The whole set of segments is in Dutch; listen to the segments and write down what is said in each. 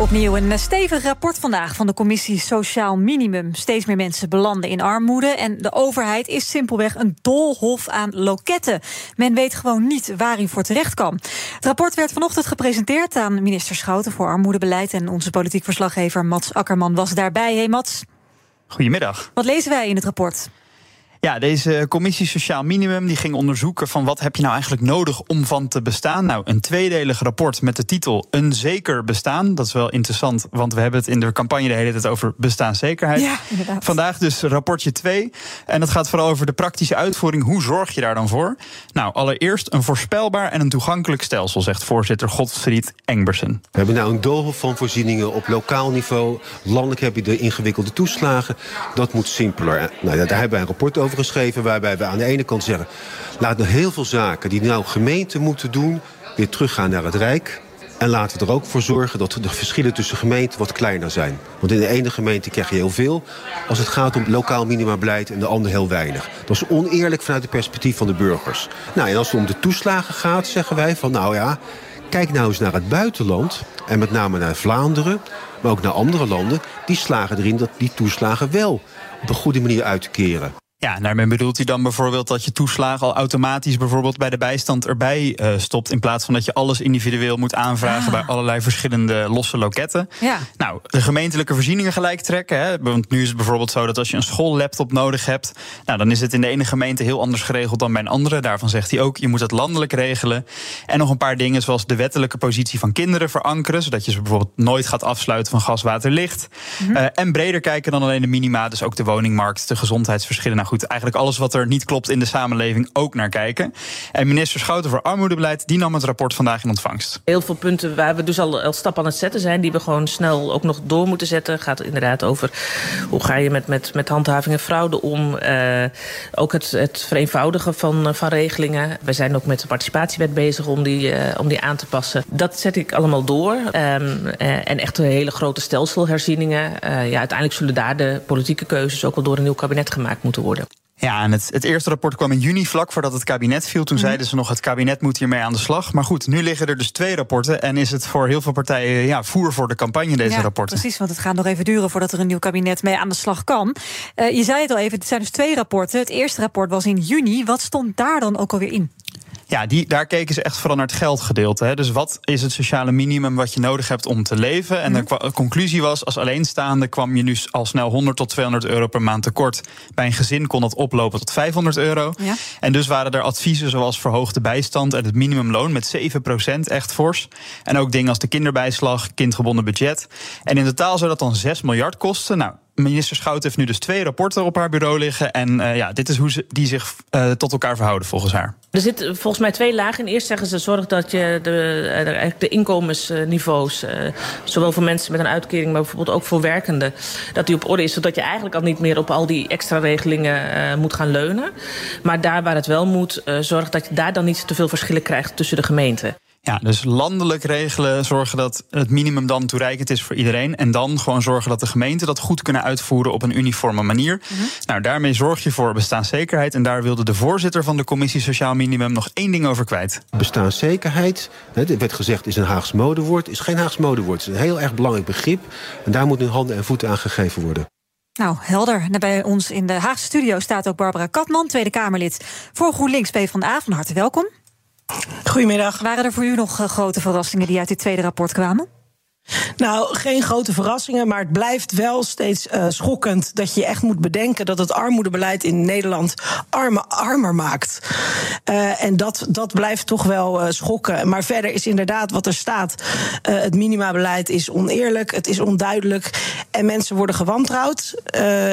Opnieuw een stevig rapport vandaag van de Commissie Sociaal Minimum. Steeds meer mensen belanden in armoede en de overheid is simpelweg een doolhof aan loketten. Men weet gewoon niet waar hij voor terecht kan. Het rapport werd vanochtend gepresenteerd aan minister Schouten voor armoedebeleid en onze politiek verslaggever Mats Akkerman was daarbij. Hey Mats. Goedemiddag. Wat lezen wij in het rapport? Ja, deze Commissie Sociaal Minimum die ging onderzoeken van wat heb je nou eigenlijk nodig om van te bestaan. Nou, een tweedelig rapport met de titel Een zeker bestaan. Dat is wel interessant, want we hebben het in de campagne de hele tijd over bestaanszekerheid. Ja, inderdaad. Vandaag dus rapportje 2. En dat gaat vooral over de praktische uitvoering. Hoe zorg je daar dan voor? Nou, allereerst een voorspelbaar en een toegankelijk stelsel, zegt voorzitter Godfried Engbersen. We hebben nou een doolhof van voorzieningen op lokaal niveau. Landelijk heb je de ingewikkelde toeslagen. Dat moet simpeler. Nou, daar hebben wij een rapport over geschreven, waarbij we aan de ene kant zeggen, laten we heel veel zaken die nou gemeenten moeten doen, weer teruggaan naar het Rijk. En laten we er ook voor zorgen dat de verschillen tussen gemeenten wat kleiner zijn. Want in de ene gemeente krijg je heel veel als het gaat om lokaal minimabeleid en de ander heel weinig. Dat is oneerlijk vanuit het perspectief van de burgers. Nou, en als het om de toeslagen gaat, zeggen wij van nou ja, kijk nou eens naar het buitenland en met name naar Vlaanderen, maar ook naar andere landen, die slagen erin dat die toeslagen wel op een goede manier uit te keren. Ja, daarmee bedoelt hij dan bijvoorbeeld dat je toeslagen al automatisch bijvoorbeeld bij de bijstand erbij stopt, in plaats van dat je alles individueel moet aanvragen bij allerlei verschillende losse loketten. Ja. Nou, de gemeentelijke voorzieningen gelijk trekken. Hè, want nu is het bijvoorbeeld zo dat als je een schoollaptop nodig hebt, nou, dan is het in de ene gemeente heel anders geregeld dan bij een andere. Daarvan zegt hij ook, je moet het landelijk regelen. En nog een paar dingen zoals de wettelijke positie van kinderen verankeren, zodat je ze bijvoorbeeld nooit gaat afsluiten van gas, water, licht. En breder kijken dan alleen de minima, dus ook de woningmarkt, de gezondheidsverschillen. Nou, goed, eigenlijk alles wat er niet klopt in de samenleving ook naar kijken. En minister Schouten voor armoedebeleid, die nam het rapport vandaag in ontvangst. Heel veel punten waar we dus al stap aan het zetten zijn, die we gewoon snel ook nog door moeten zetten. Het gaat inderdaad over hoe ga je met handhaving en fraude om. Ook het vereenvoudigen van regelingen. We zijn ook met de participatiewet bezig om die aan te passen. Dat zet ik allemaal door. En echt een hele grote stelselherzieningen. Uiteindelijk zullen daar de politieke keuzes ook wel door een nieuw kabinet gemaakt moeten worden. Ja, en het eerste rapport kwam in juni, vlak voordat het kabinet viel. Toen zeiden ze nog, het kabinet moet hiermee aan de slag. Maar goed, nu liggen er dus 2 rapporten. En is het voor heel veel partijen voer voor de campagne, deze rapporten. Precies, want het gaat nog even duren voordat er een nieuw kabinet mee aan de slag kan. Je zei het al even, het zijn dus 2 rapporten. Het eerste rapport was in juni. Wat stond daar dan ook alweer in? Ja, daar keken ze echt vooral naar het geldgedeelte. Hè. Dus wat is het sociale minimum wat je nodig hebt om te leven? En de conclusie was, als alleenstaande kwam je nu al snel 100 tot 200 euro per maand tekort. Bij een gezin kon dat oplopen tot 500 euro. Ja. En dus waren er adviezen zoals verhoogde bijstand en het minimumloon met 7%, echt fors. En ook dingen als de kinderbijslag, kindgebonden budget. En in totaal zou dat dan 6 miljard kosten. Nou, minister Schouten heeft nu dus 2 rapporten op haar bureau liggen. En dit is hoe die zich tot elkaar verhouden volgens haar. Er zit volgens mij 2 lagen in. Eerst zeggen ze, zorg dat je de inkomensniveaus, zowel voor mensen met een uitkering, maar bijvoorbeeld ook voor werkenden, dat die op orde is, zodat je eigenlijk al niet meer op al die extra regelingen moet gaan leunen. Maar daar waar het wel moet, zorg dat je daar dan niet te veel verschillen krijgt tussen de gemeenten. Ja, dus landelijk regelen, zorgen dat het minimum dan toereikend is voor iedereen. En dan gewoon zorgen dat de gemeenten dat goed kunnen uitvoeren op een uniforme manier. Nou, daarmee zorg je voor bestaanszekerheid. En daar wilde de voorzitter van de Commissie Sociaal Minimum nog 1 ding over kwijt. Bestaanszekerheid, het werd gezegd, is een Haags modewoord. Is geen Haags modewoord. Het is een heel erg belangrijk begrip. En daar moet nu handen en voeten aan gegeven worden. Nou, helder. Bij ons in de Haagse studio staat ook Barbara Kathmann, Tweede Kamerlid voor GroenLinks/PvdA. Van harte welkom. Goedemiddag. Waren er voor u nog grote verrassingen die uit dit tweede rapport kwamen? Nou, geen grote verrassingen, maar het blijft wel steeds schokkend dat je echt moet bedenken dat het armoedebeleid in Nederland armer maakt. En dat blijft toch wel schokken. Maar verder is inderdaad wat er staat. Het minimabeleid is oneerlijk, het is onduidelijk en mensen worden gewantrouwd.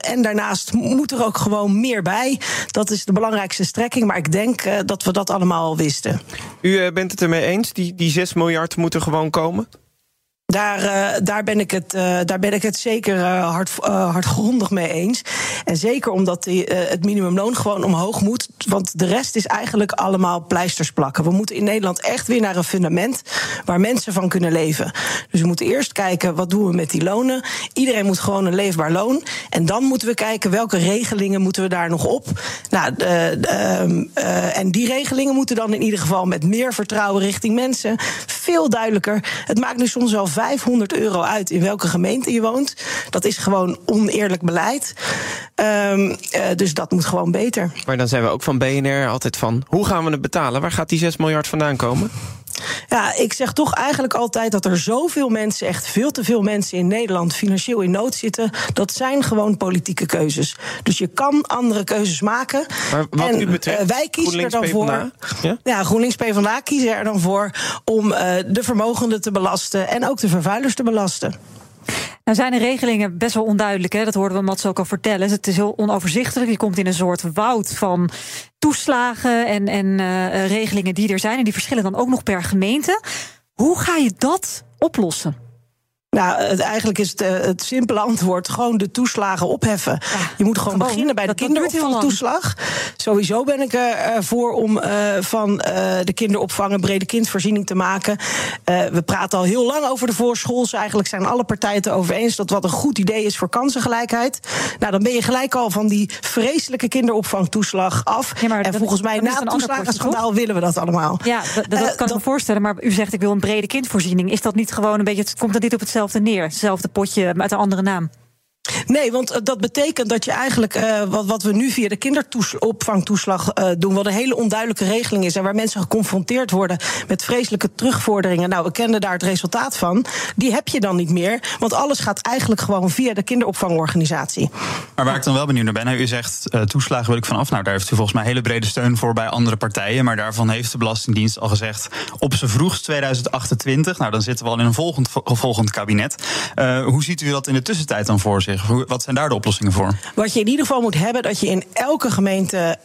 En daarnaast moet er ook gewoon meer bij. Dat is de belangrijkste strekking, maar ik denk dat we dat allemaal al wisten. U bent het ermee eens? Die 6 miljard moet er gewoon komen? Daar ben ik het zeker hardgrondig mee eens. En zeker omdat het minimumloon gewoon omhoog moet. Want de rest is eigenlijk allemaal pleisters plakken. We moeten in Nederland echt weer naar een fundament waar mensen van kunnen leven. Dus we moeten eerst kijken, wat doen we met die lonen? Iedereen moet gewoon een leefbaar loon. En dan moeten we kijken, welke regelingen moeten we daar nog op? Nou, en die regelingen moeten dan in ieder geval met meer vertrouwen richting mensen. Veel duidelijker. Het maakt nu soms wel €500 uit in welke gemeente je woont. Dat is gewoon oneerlijk beleid. Dus dat moet gewoon beter. Maar dan zijn we ook van BNR altijd van, hoe gaan we het betalen? Waar gaat die 6 miljard vandaan komen? Ja, ik zeg toch eigenlijk altijd dat er zoveel mensen, echt veel te veel mensen in Nederland financieel in nood zitten. Dat zijn gewoon politieke keuzes. Dus je kan andere keuzes maken. Maar wat en, u betreft, wij kiezen er dan voor. Ja? Ja, GroenLinks/PvdA kiezen er dan voor om de vermogenden te belasten en ook de vervuilers te belasten. Nou zijn de regelingen best wel onduidelijk, hè? Dat hoorden we Mats ook al vertellen. Het is heel onoverzichtelijk. Je komt in een soort woud van toeslagen en regelingen die er zijn. En die verschillen dan ook nog per gemeente. Hoe ga je dat oplossen? Nou, eigenlijk is het simpele antwoord gewoon de toeslagen opheffen. Ja, je moet gewoon beginnen bij de kinderopvangtoeslag. Sowieso ben ik ervoor om van de kinderopvang een brede kindvoorziening te maken. We praten al heel lang over de voorschools. Eigenlijk zijn alle partijen het erover eens dat wat een goed idee is voor kansengelijkheid. Nou, dan ben je gelijk al van die vreselijke kinderopvangtoeslag af. Ja, en volgens mij na het toeslagenschandaal willen we dat allemaal. Ja, dat kan ik me voorstellen. Maar u zegt, ik wil een brede kindvoorziening. Is dat niet gewoon een beetje, komt dat niet op hetzelfde neer? Hetzelfde potje met een andere naam? Nee, want dat betekent dat je eigenlijk wat we nu via de kinderopvangtoeslag doen, wat een hele onduidelijke regeling is en waar mensen geconfronteerd worden met vreselijke terugvorderingen. Nou, we kennen daar het resultaat van. Die heb je dan niet meer, want alles gaat eigenlijk gewoon via de kinderopvangorganisatie. Maar waar ik dan wel benieuwd naar ben, u zegt toeslagen wil ik vanaf. Nou, daar heeft u volgens mij hele brede steun voor bij andere partijen, maar daarvan heeft de Belastingdienst al gezegd op z'n vroegst 2028. Nou, dan zitten we al in een volgend kabinet. Hoe ziet u dat in de tussentijd dan voor zich? Wat zijn daar de oplossingen voor? Wat je in ieder geval moet hebben, dat je in elke gemeente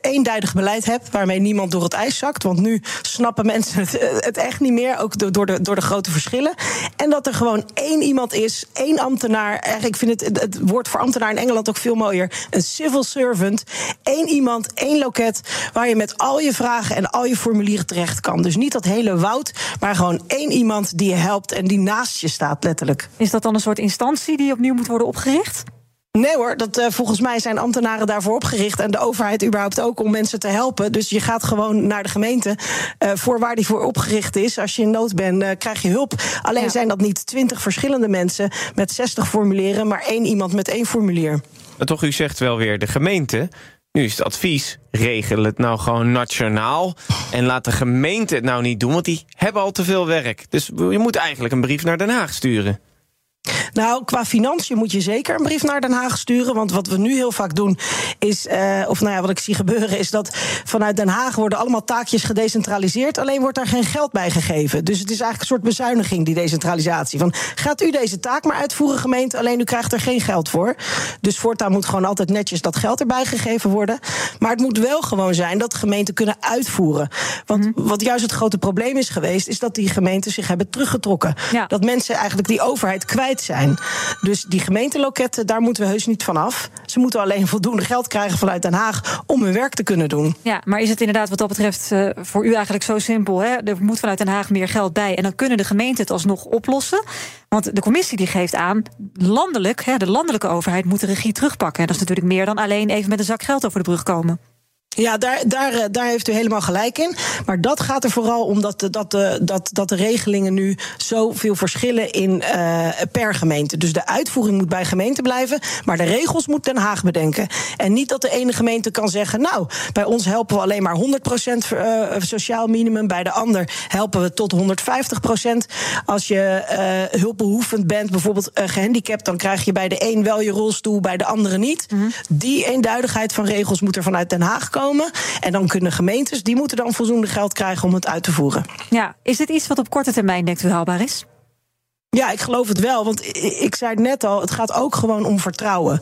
eenduidig beleid hebt, waarmee niemand door het ijs zakt. Want nu snappen mensen het echt niet meer, ook door de grote verschillen. En dat er gewoon één iemand is, één ambtenaar. Eigenlijk vind ik het woord voor ambtenaar in Engeland ook veel mooier. Een civil servant. Één iemand, één loket, waar je met al je vragen en al je formulieren terecht kan. Dus niet dat hele woud, maar gewoon één iemand die je helpt en die naast je staat, letterlijk. Is dat dan een soort instantie die opnieuw moet worden opgericht? Nee hoor, volgens mij zijn ambtenaren daarvoor opgericht en de overheid überhaupt ook om mensen te helpen. Dus je gaat gewoon naar de gemeente voor waar die voor opgericht is. Als je in nood bent, krijg je hulp. Alleen zijn dat niet 20 verschillende mensen met 60 formulieren, maar één iemand met één formulier. Maar toch, u zegt wel weer de gemeente. Nu is het advies, regel het nou gewoon nationaal en laat de gemeente het nou niet doen, want die hebben al te veel werk. Dus je moet eigenlijk een brief naar Den Haag sturen. Nou, qua financiën moet je zeker een brief naar Den Haag sturen. Want wat we nu heel vaak doen is, wat ik zie gebeuren, is dat vanuit Den Haag worden allemaal taakjes gedecentraliseerd. Alleen wordt daar geen geld bij gegeven. Dus het is eigenlijk een soort bezuiniging, die decentralisatie. Van, gaat u deze taak maar uitvoeren, gemeente, alleen u krijgt er geen geld voor. Dus voortaan moet gewoon altijd netjes dat geld erbij gegeven worden. Maar het moet wel gewoon zijn dat gemeenten kunnen uitvoeren. Want wat juist het grote probleem is geweest, is dat die gemeenten zich hebben teruggetrokken. Ja. Dat mensen eigenlijk die overheid kwijt zijn. Dus die gemeenteloketten, daar moeten we heus niet van af. Ze moeten alleen voldoende geld krijgen vanuit Den Haag om hun werk te kunnen doen. Ja, maar is het inderdaad wat dat betreft voor u eigenlijk zo simpel? Hè? Er moet vanuit Den Haag meer geld bij en dan kunnen de gemeenten het alsnog oplossen. Want de commissie die geeft aan, landelijk, hè, de landelijke overheid moet de regie terugpakken. En dat is natuurlijk meer dan alleen even met een zak geld over de brug komen. Ja, daar heeft u helemaal gelijk in. Maar dat gaat er vooral om dat de regelingen nu zoveel verschillen in per gemeente. Dus de uitvoering moet bij gemeente blijven, maar de regels moet Den Haag bedenken. En niet dat de ene gemeente kan zeggen, nou, bij ons helpen we alleen maar 100% sociaal minimum. Bij de ander helpen we tot 150%. Als je hulpbehoevend bent, bijvoorbeeld gehandicapt, dan krijg je bij de een wel je rolstoel, bij de andere niet. Mm-hmm. Die eenduidigheid van regels moet er vanuit Den Haag komen. En dan kunnen gemeentes, die moeten dan voldoende geld krijgen om het uit te voeren. Ja, is dit iets wat op korte termijn denkt u haalbaar is? Ja, ik geloof het wel, want ik zei het net al, het gaat ook gewoon om vertrouwen.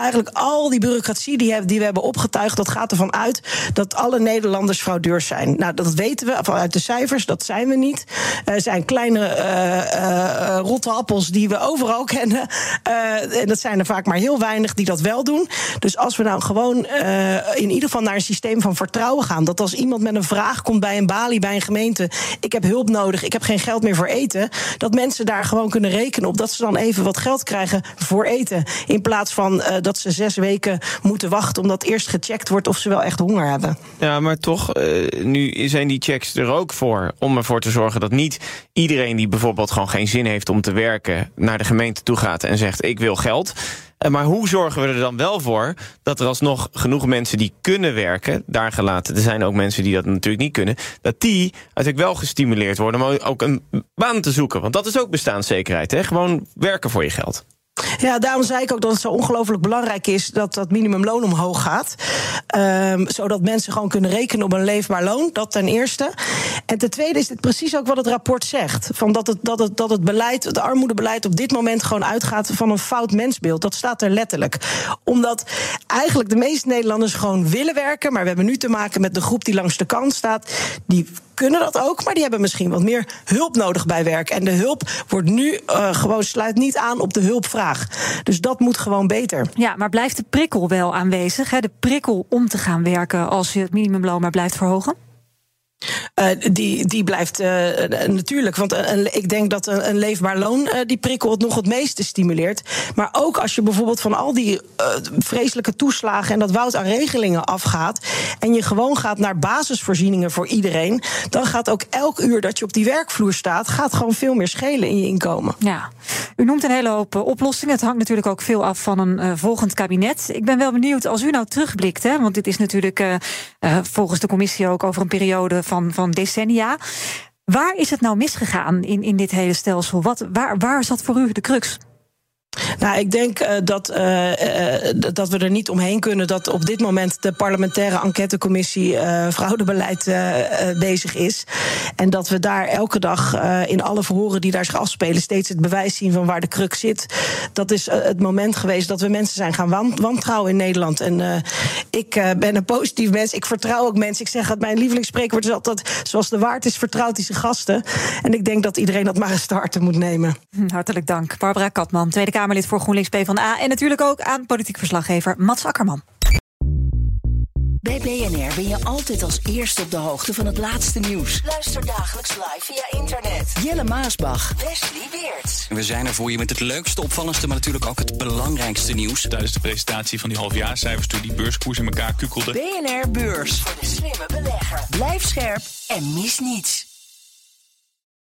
eigenlijk al die bureaucratie die we hebben opgetuigd, dat gaat ervan uit dat alle Nederlanders fraudeurs zijn. Nou, dat weten we vanuit de cijfers, dat zijn we niet. Er zijn kleine rotte appels die we overal kennen. En dat zijn er vaak maar heel weinig die dat wel doen. Dus als we nou gewoon in ieder geval naar een systeem van vertrouwen gaan, dat als iemand met een vraag komt bij een balie, bij een gemeente, ik heb hulp nodig, ik heb geen geld meer voor eten, dat mensen daar gewoon kunnen rekenen op dat ze dan even wat geld krijgen voor eten. In plaats van dat ze 6 weken moeten wachten omdat eerst gecheckt wordt of ze wel echt honger hebben. Ja, maar toch, nu zijn die checks er ook voor om ervoor te zorgen dat niet iedereen die bijvoorbeeld gewoon geen zin heeft om te werken naar de gemeente toe gaat en zegt ik wil geld. Maar hoe zorgen we er dan wel voor dat er alsnog genoeg mensen die kunnen werken, daar gelaten, er zijn ook mensen die dat natuurlijk niet kunnen, dat die uiteindelijk wel gestimuleerd worden om ook een baan te zoeken. Want dat is ook bestaanszekerheid, hè? Gewoon werken voor je geld. Ja, daarom zei ik ook dat het zo ongelooflijk belangrijk is dat dat minimumloon omhoog gaat. Zodat mensen gewoon kunnen rekenen op een leefbaar loon, dat ten eerste. En ten tweede is dit precies ook wat het rapport zegt. Van dat het beleid, het armoedebeleid op dit moment gewoon uitgaat van een fout mensbeeld. Dat staat er letterlijk. Omdat eigenlijk de meeste Nederlanders gewoon willen werken, maar we hebben nu te maken met de groep die langs de kant staat, die kunnen dat ook, maar die hebben misschien wat meer hulp nodig bij werk. En de hulp wordt nu gewoon sluit niet aan op de hulpvraag. Dus dat moet gewoon beter. Ja, maar blijft de prikkel wel aanwezig? Hè? De prikkel om te gaan werken als je het minimumloon maar blijft verhogen? Die blijft natuurlijk. Want ik denk dat een leefbaar loon die prikkel het nog het meeste stimuleert. Maar ook als je bijvoorbeeld van al die vreselijke toeslagen en dat woud aan regelingen afgaat en je gewoon gaat naar basisvoorzieningen voor iedereen, dan gaat ook elk uur dat je op die werkvloer staat, gaat gewoon veel meer schelen in je inkomen. Ja. U noemt een hele hoop oplossingen. Het hangt natuurlijk ook veel af van een volgend kabinet. Ik ben wel benieuwd, als u nou terugblikt, hè, want dit is natuurlijk volgens de commissie ook over een periode van decennia. Waar is het nou misgegaan in dit hele stelsel? Waar zat voor u de crux? Nou, ik denk dat we er niet omheen kunnen dat op dit moment de parlementaire enquêtecommissie fraudebeleid bezig is. En dat we daar elke dag in alle verhoren die daar zich afspelen steeds het bewijs zien van waar de crux zit. Dat is het moment geweest dat we mensen zijn gaan wantrouwen in Nederland. En ik ben een positief mens, ik vertrouw ook mensen. Ik zeg dat mijn lievelingsspreekwoord is altijd zoals de waard is, vertrouwt hij zijn gasten. En ik denk dat iedereen dat maar eens te harte moet nemen. Hartelijk dank. Barbara Kathmann, Tweede Kamerlid voor GroenLinks/PvdA... en natuurlijk ook aan politiek verslaggever Mats Akkerman. Bij BNR ben je altijd als eerste op de hoogte van het laatste nieuws. Luister dagelijks live via internet. Jelle Maasbach. Wesley Weert. We zijn er voor je met het leukste, opvallendste, maar natuurlijk ook het belangrijkste nieuws. Tijdens de presentatie van die halfjaarcijfers toen die beurskoers in elkaar kukkelde. BNR Beurs. Voor de slimme belegger. Blijf scherp en mis niets.